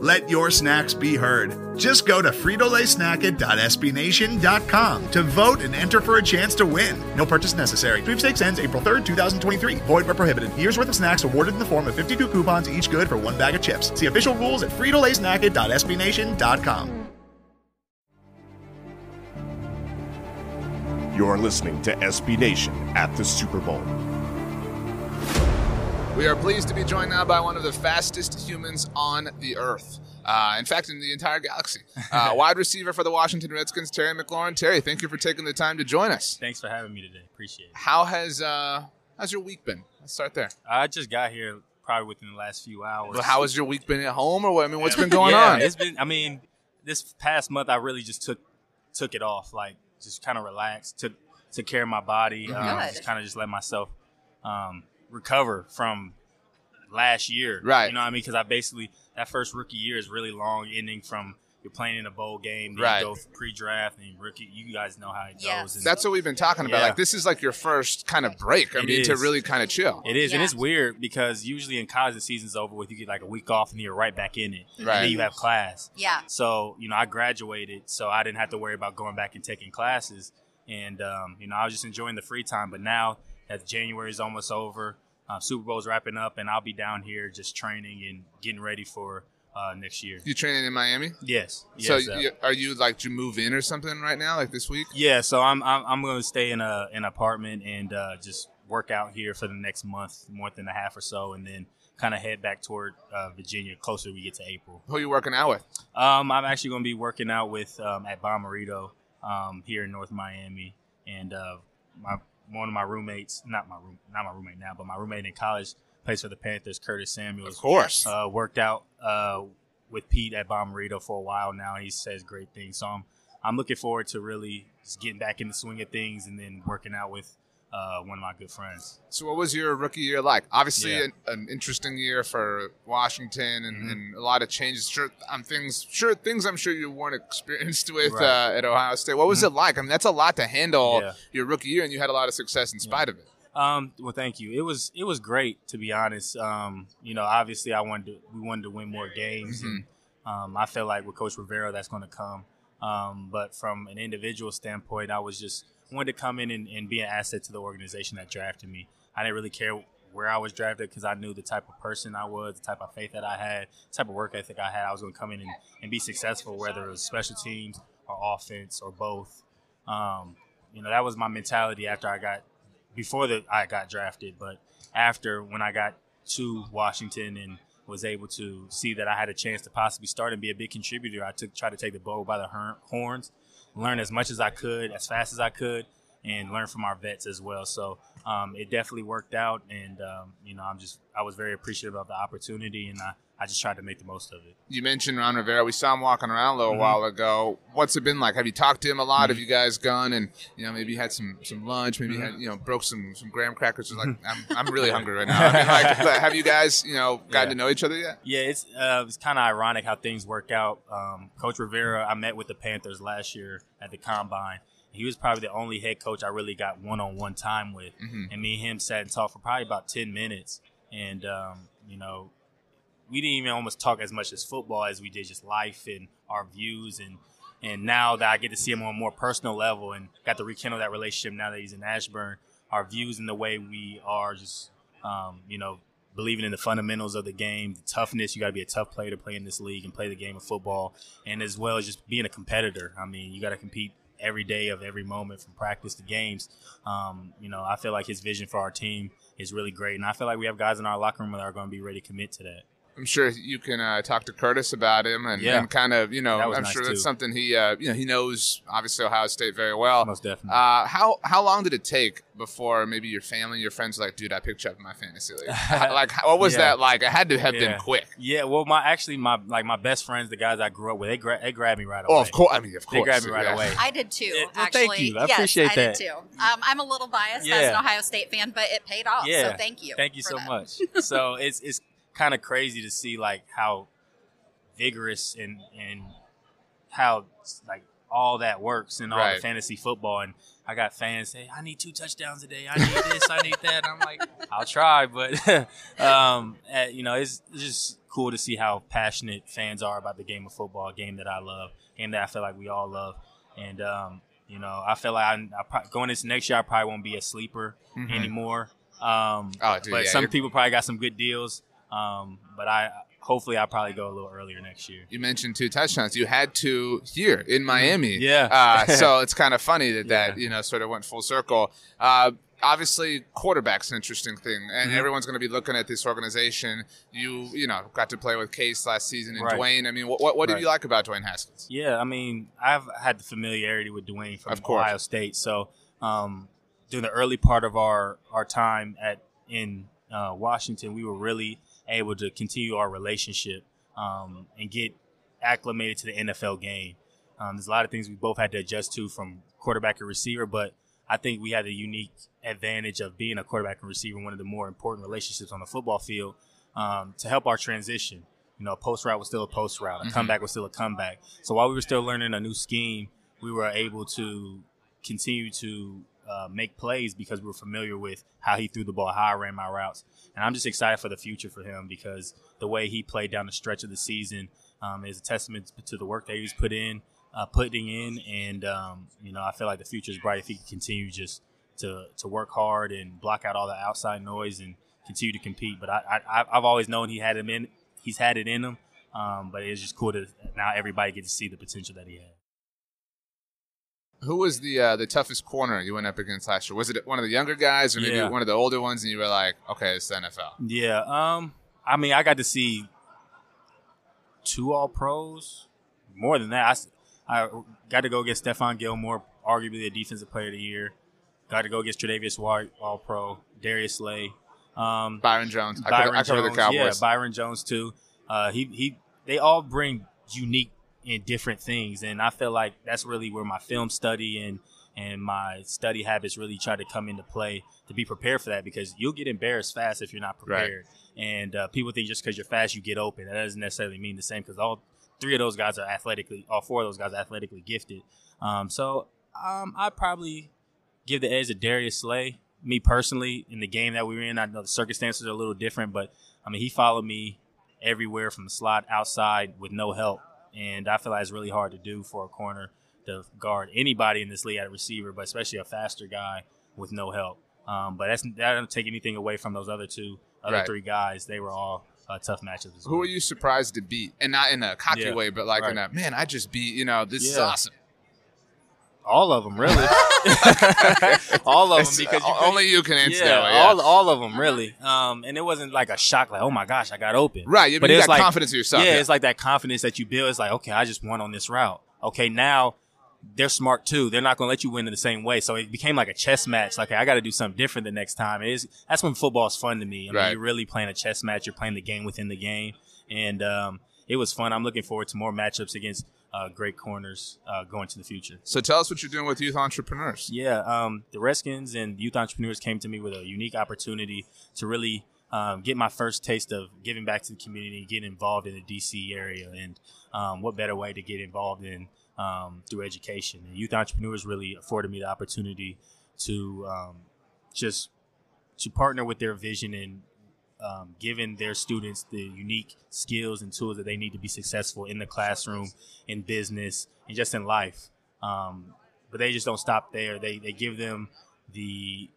Let your snacks be heard. Just go to Frito-LaySnackIt.SBNation.com to vote and enter for a chance to win. No purchase necessary. Sweepstakes ends April 3rd, 2023. Void where prohibited. Year's worth of snacks awarded in the form of 52 coupons, each good for one bag of chips. See official rules at Frito-LaySnackIt.SBNation.com. You're listening to SB Nation at the Super Bowl. We are pleased to be joined now by one of the fastest humans on the earth. In fact, in the entire galaxy. Wide receiver for the Washington Redskins, Terry McLaurin. Terry, thank you for taking the time to join us. Thanks for having me today. Appreciate it. How's your week been? Let's start there. I just got here probably within the last few hours. Well, how has your week been at home? Or what? I mean, what's been going on? It's been. I mean, this past month I really just took it off. Like, just kind of relaxed, took care of my body. Just kind of just let myself recover from last year, right? You know what I mean? Because I basically, that first rookie year is really long, ending from you're playing in a bowl game, then right, you go pre-draft and rookie. You guys know how it goes. Yeah. That's what we've been talking about. Yeah. Like, this is like your first kind of break. To really kind of chill. It is, yeah. And it's weird because usually in college the season's over with. You get like a week off and you're right back in it. Right. And then you have class. Yeah. So, you know, I graduated, so I didn't have to worry about going back and taking classes. And, you know, I was just enjoying the free time. But now that January's almost over, Super Bowl's wrapping up, and I'll be down here just training and getting ready for next year. You training in Miami? Yes. So are you like, do you move in or something right now, like this week? Yeah. So I'm going to stay in an apartment and just work out here for the next month and a half or so, and then kind of head back toward Virginia closer we get to April. Who are you working out with? I'm actually going to be working out with at Bommarito here in North Miami, and my roommate in college plays for the Panthers, Curtis Samuels. Of course. Worked out with Pete at Bommarito for a while now. He says great things. So I'm looking forward to really just getting back in the swing of things and then working out with one of my good friends. So what was your rookie year like? Obviously, an interesting year for Washington and a lot of changes. Things I'm sure you weren't experienced with at Ohio State. What was it like? I mean, that's a lot to handle your rookie year, and you had a lot of success in spite of it. Well, thank you. It was great, to be honest. You know, obviously we wanted to win more games. Mm-hmm. And, I feel like with Coach Rivera, that's going to come. But from an individual standpoint, I was just wanted to come in and be an asset to the organization that drafted me. I didn't really care where I was drafted because I knew the type of person I was, the type of faith that I had, the type of work ethic I had. I was going to come in and be successful, whether it was special teams or offense or both. You know, that was my mentality I got drafted, but after when I got to Washington and was able to see that I had a chance to possibly start and be a big contributor, I tried to take the bull by the horns, learn as much as I could, as fast as I could, and learn from our vets as well. So it definitely worked out, and you know, I was very appreciative of the opportunity, and I just tried to make the most of it. You mentioned Ron Rivera. We saw him walking around a little while ago. What's it been like? Have you talked to him a lot? Have you guys gone and, you know, maybe had some lunch, maybe had, you know, broke some graham crackers? Like, I'm really hungry right now. I mean, like, have you guys, you know, gotten to know each other yet? Yeah, it's kind of ironic how things work out. Coach Rivera, I met with the Panthers last year at the Combine. He was probably the only head coach I really got one-on-one time with. Mm-hmm. And me and him sat and talked for probably about 10 minutes. And, you know, we didn't even almost talk as much as football as we did just life and our views. And now that I get to see him on a more personal level and got to rekindle that relationship now that he's in Ashburn, our views and the way we are just, you know, believing in the fundamentals of the game, the toughness. You got to be a tough player to play in this league and play the game of football. And as well as just being a competitor. I mean, you got to compete every day of every moment from practice to games. You know, I feel like his vision for our team is really great. And I feel like we have guys in our locker room that are going to be ready to commit to that. I'm sure you can talk to Curtis about him and kind of, you know, I'm nice sure that's too. Something he, you know, he knows obviously Ohio State very well. Most definitely. How long did it take before maybe your family, your friends were like, dude, I picked you up in my fantasy league? Like, what was that like? It had to have been quick. Yeah. Well, my best friends, the guys I grew up with, they grabbed me right away. Oh, of course. I mean, of course. They grabbed me right away. I did too. Actually. Well, thank you. I appreciate that. I did too. I'm a little biased as an Ohio State fan, but it paid off. Yeah. So thank you. Thank you so much. So it's kind of crazy to see like how vigorous and how like all that works and all the fantasy football, and I got fans saying, I need 2 touchdowns a day, I need this, I need that, and I'm like, I'll try, but you know, it's just cool to see how passionate fans are about the game of football, a game that I love, a game that I feel like we all love. And you know, I feel like I going into next year I probably won't be a sleeper anymore. Some people probably got some good deals. But I'll probably go a little earlier next year. You mentioned 2 touchdowns. You had 2 here in Miami. Yeah. So it's kind of funny that, you know, sort of went full circle. Obviously, quarterback's an interesting thing, and everyone's going to be looking at this organization. You know, got to play with Case last season and Dwayne. I mean, what did you like about Dwayne Haskins? Yeah, I mean, I've had the familiarity with Dwayne from Ohio State. So during the early part of our time in Washington, we were really able to continue our relationship and get acclimated to the NFL game. There's a lot of things we both had to adjust to from quarterback and receiver, but I think we had the unique advantage of being a quarterback and receiver, one of the more important relationships on the football field, to help our transition. You know, a post route was still a post route. A comeback was still a comeback. So while we were still learning a new scheme, we were able to continue to make plays because we were familiar with how he threw the ball, how I ran my routes. And I'm just excited for the future for him, because the way he played down the stretch of the season is a testament to the work that he's putting in. And, you know, I feel like the future is bright if he can continue just to work hard and block out all the outside noise and continue to compete. But I've always known he's had it in him. But it's just cool to now everybody get to see the potential that he had. Who was the toughest corner you went up against last year? Was it one of the younger guys or maybe one of the older ones, and you were like, okay, it's the NFL? Yeah. I mean, I got to see 2 All-Pros. More than that, I got to go against Stephon Gilmore, arguably the Defensive Player of the Year. Got to go against Tre'Davious White, All-Pro, Darius Slay. Byron Jones. I covered the Cowboys. Yeah, Byron Jones too. They all bring unique in different things, and I feel like that's really where my film study and my study habits really try to come into play, to be prepared for that, because you'll get embarrassed fast if you're not prepared. Right. And people think just because you're fast you get open. That doesn't necessarily mean the same, because all 4 of those guys are athletically gifted. So I probably give the edge to Darius Slay. Me personally, in the game that we were in, I know the circumstances are a little different, but I mean, he followed me everywhere from the slot outside with no help. And I feel like it's really hard to do for a corner to guard anybody in this league at a receiver, but especially a faster guy with no help. But that doesn't take anything away from those other 3 guys. They were all tough matches as well. Who are you surprised to beat? And not in a cocky way, but like in a, man, I just beat, you know, this is awesome. All of them, really. All of them, because only you can answer that way. Yeah. All of them, really. And it wasn't like a shock, like, oh my gosh, I got open. Right, but you got like, confidence in yourself. Yeah, it's like that confidence that you build. It's like, okay, I just won on this route. Okay, now they're smart too. They're not going to let you win in the same way. So it became like a chess match. Like, okay, I got to do something different the next time. That's when football is fun to me. I mean, you're really playing a chess match. You're playing the game within the game. And it was fun. I'm looking forward to more matchups against great corners going to the future. So tell us what you're doing with Youth Entrepreneurs. Yeah, the Redskins and Youth Entrepreneurs came to me with a unique opportunity to really get my first taste of giving back to the community, getting involved in the D.C. area, and what better way to get involved in through education. And Youth Entrepreneurs really afforded me the opportunity to partner with their vision and giving their students the unique skills and tools that they need to be successful in the classroom, in business, and just in life. But they just don't stop there. They give them the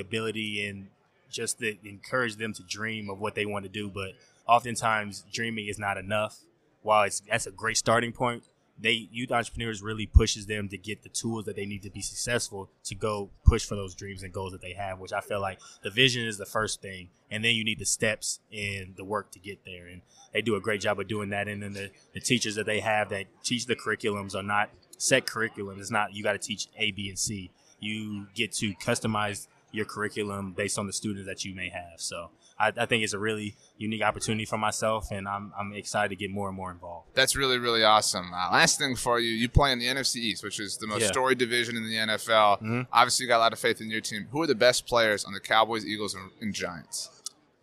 ability and just encourage them to dream of what they want to do. But oftentimes dreaming is not enough. While that's a great starting point, they Youth Entrepreneurs really pushes them to get the tools that they need to be successful to go push for those dreams and goals that they have, which I feel like the vision is the first thing, and then you need the steps and the work to get there. And they do a great job of doing that. And then the teachers that they have that teach the curriculums are not set curriculum. It's not you got to teach A, B, and C. You get to customize your curriculum based on the students that you may have. So I think it's a really unique opportunity for myself, and I'm excited to get more and more involved. That's really, really awesome. Last thing for you, you play in the NFC East, which is the most storied division in the NFL. Mm-hmm. Obviously, you got a lot of faith in your team. Who are the best players on the Cowboys, Eagles, and Giants?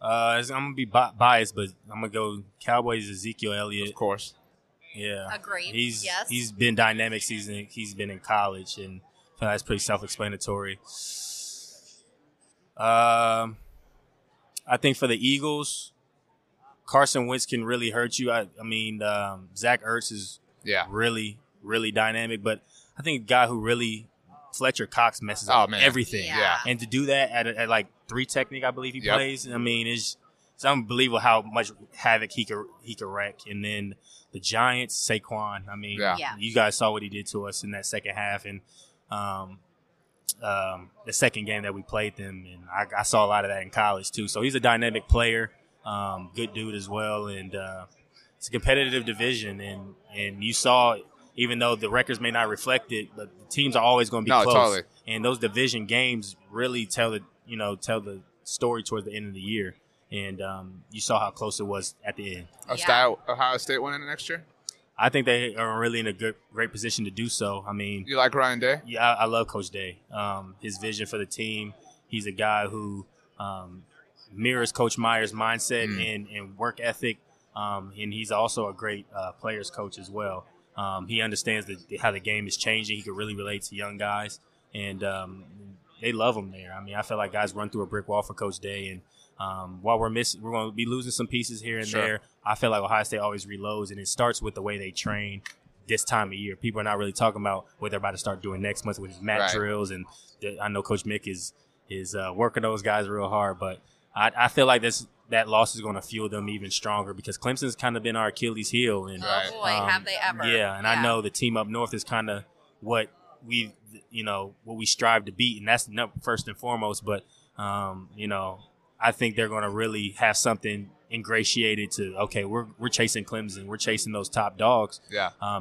I'm going to be biased, but I'm going to go Cowboys, Ezekiel Elliott. Of course. Yeah. Agreed. He's been dynamic season. He's been in college, and that's pretty self-explanatory. I think for the Eagles, Carson Wentz can really hurt you. I mean, Zach Ertz is really, really dynamic. But I think a guy who really Fletcher Cox messes up everything. Yeah. And to do that at like 3 technique, I believe he plays. I mean, it's unbelievable how much havoc he could wreck. And then the Giants, Saquon. I mean, you guys saw what he did to us in that second half, and the second game that we played them, and I saw a lot of that in college too. So he's a dynamic player, good dude as well, and it's a competitive division, and you saw, even though the records may not reflect it, but the teams are always going to be close. Totally. And those division games really tell the story towards the end of the year, and you saw how close it was at the end. Ohio State won in the next year. I think they are really in a great position to do so. I mean, you like Ryan Day? Yeah, I love Coach Day. His vision for the team. He's a guy who mirrors Coach Meyer's mindset and work ethic, and he's also a great players coach as well. He understands how the game is changing. He can really relate to young guys, and they love him there. I mean, I feel like guys run through a brick wall for Coach Day, and while we're going to be losing some pieces here and there. I feel like Ohio State always reloads, and it starts with the way they train this time of year. People are not really talking about what they're about to start doing next month with mat drills, and I know Coach Mick is working those guys real hard. But I feel like that loss is going to fuel them even stronger, because Clemson's kind of been our Achilles heel. And, oh boy, have they ever? Yeah, and I know the team up north is kind of what we strive to beat, and that's first and foremost. But I think they're going to really have something ingratiated to, okay, we're chasing Clemson. We're chasing those top dogs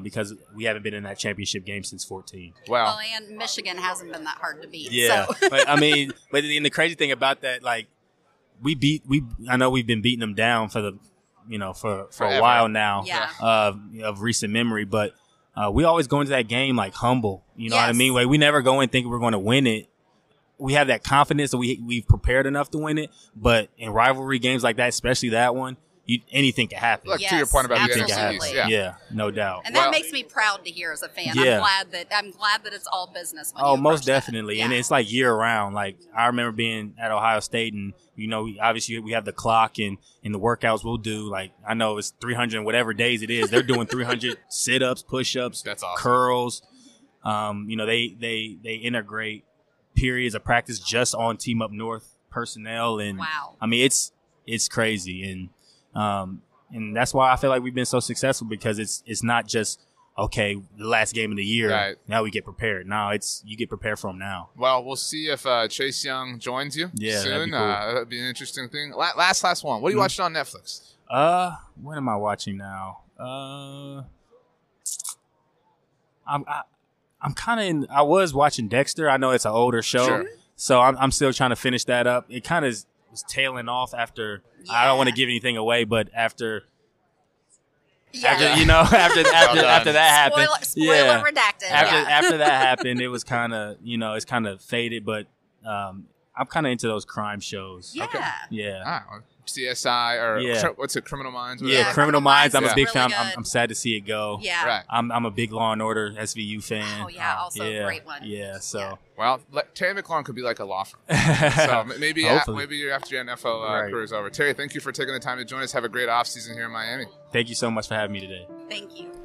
because we haven't been in that championship game since 14. Wow. Well, and Michigan hasn't been that hard to beat. Yeah. So. but then the crazy thing about that, like, I know we've been beating them down for a while now of recent memory, but we always go into that game, like, humble. You know what I mean? Like, we never go in thinking we're going to win it. We have that confidence that we've prepared enough to win it, but in rivalry games like that, especially that one, anything can happen. Look, to your point about the NFC, no doubt. And that makes me proud to hear as a fan. Yeah. I'm glad that it's all business. Oh, most definitely, and it's like year round. Like, I remember being at Ohio State, and we have the clock and the workouts we'll do. Like, I know it's 300 and whatever days it is. They're doing 300 sit-ups, push-ups, that's awesome. Curls. They integrate periods of practice just on Team Up North personnel, and I mean, it's crazy, and that's why I feel like we've been so successful, because it's not just, okay, the last game of the year, now we get prepared. No, you get prepared from now. Well, we'll see if Chase Young joins you soon. That'd be cool. That'd be an interesting thing. Last one. What are you watching on Netflix? What am I watching now? I'm kind of. I was watching Dexter. I know it's an older show, so I'm still trying to finish that up. It kind of was tailing off after. Yeah. I don't want to give anything away, but after that happened, spoiler redacted. After that happened, it was kind of it's kind of faded. But I'm kind of into those crime shows. Yeah, okay. Yeah. All right. CSI or what's it? Criminal Minds. Criminal Minds. I'm a big fan. Really, I'm sad to see it go. Yeah, right. I'm a big Law and Order SVU fan. Oh yeah, also a great one. Yeah. So Terry McLaurin could be like a law firm. So maybe after your NFL career is over. Terry, thank you for taking the time to join us. Have a great off season here in Miami. Thank you so much for having me today. Thank you.